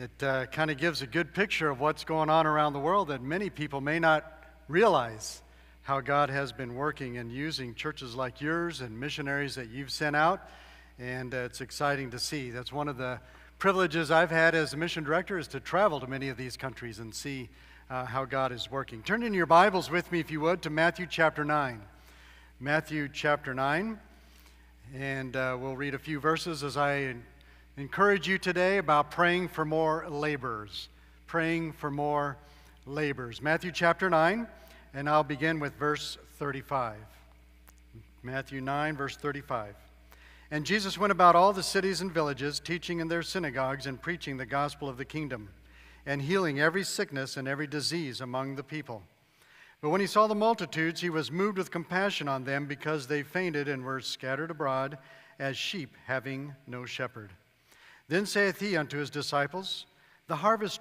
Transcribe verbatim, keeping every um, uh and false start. It uh, kind of gives a good picture of what's going on around the world that many people may not realize how God has been working and using churches like yours and missionaries that you've sent out, and uh, it's exciting to see. That's one of the privileges I've had as a mission director, is to travel to many of these countries and see uh, how God is working. Turn in your Bibles with me, if you would, to Matthew chapter nine. Matthew chapter nine, and uh, we'll read a few verses as I encourage you today about praying for more laborers, praying for more laborers. Matthew chapter nine, and I'll begin with verse thirty-five. Matthew nine, verse thirty-five. And Jesus went about all the cities and villages, teaching in their synagogues and preaching the gospel of the kingdom, and healing every sickness and every disease among the people. But when he saw the multitudes, he was moved with compassion on them, because they fainted and were scattered abroad as sheep having no shepherd. Then saith he unto his disciples, The harvest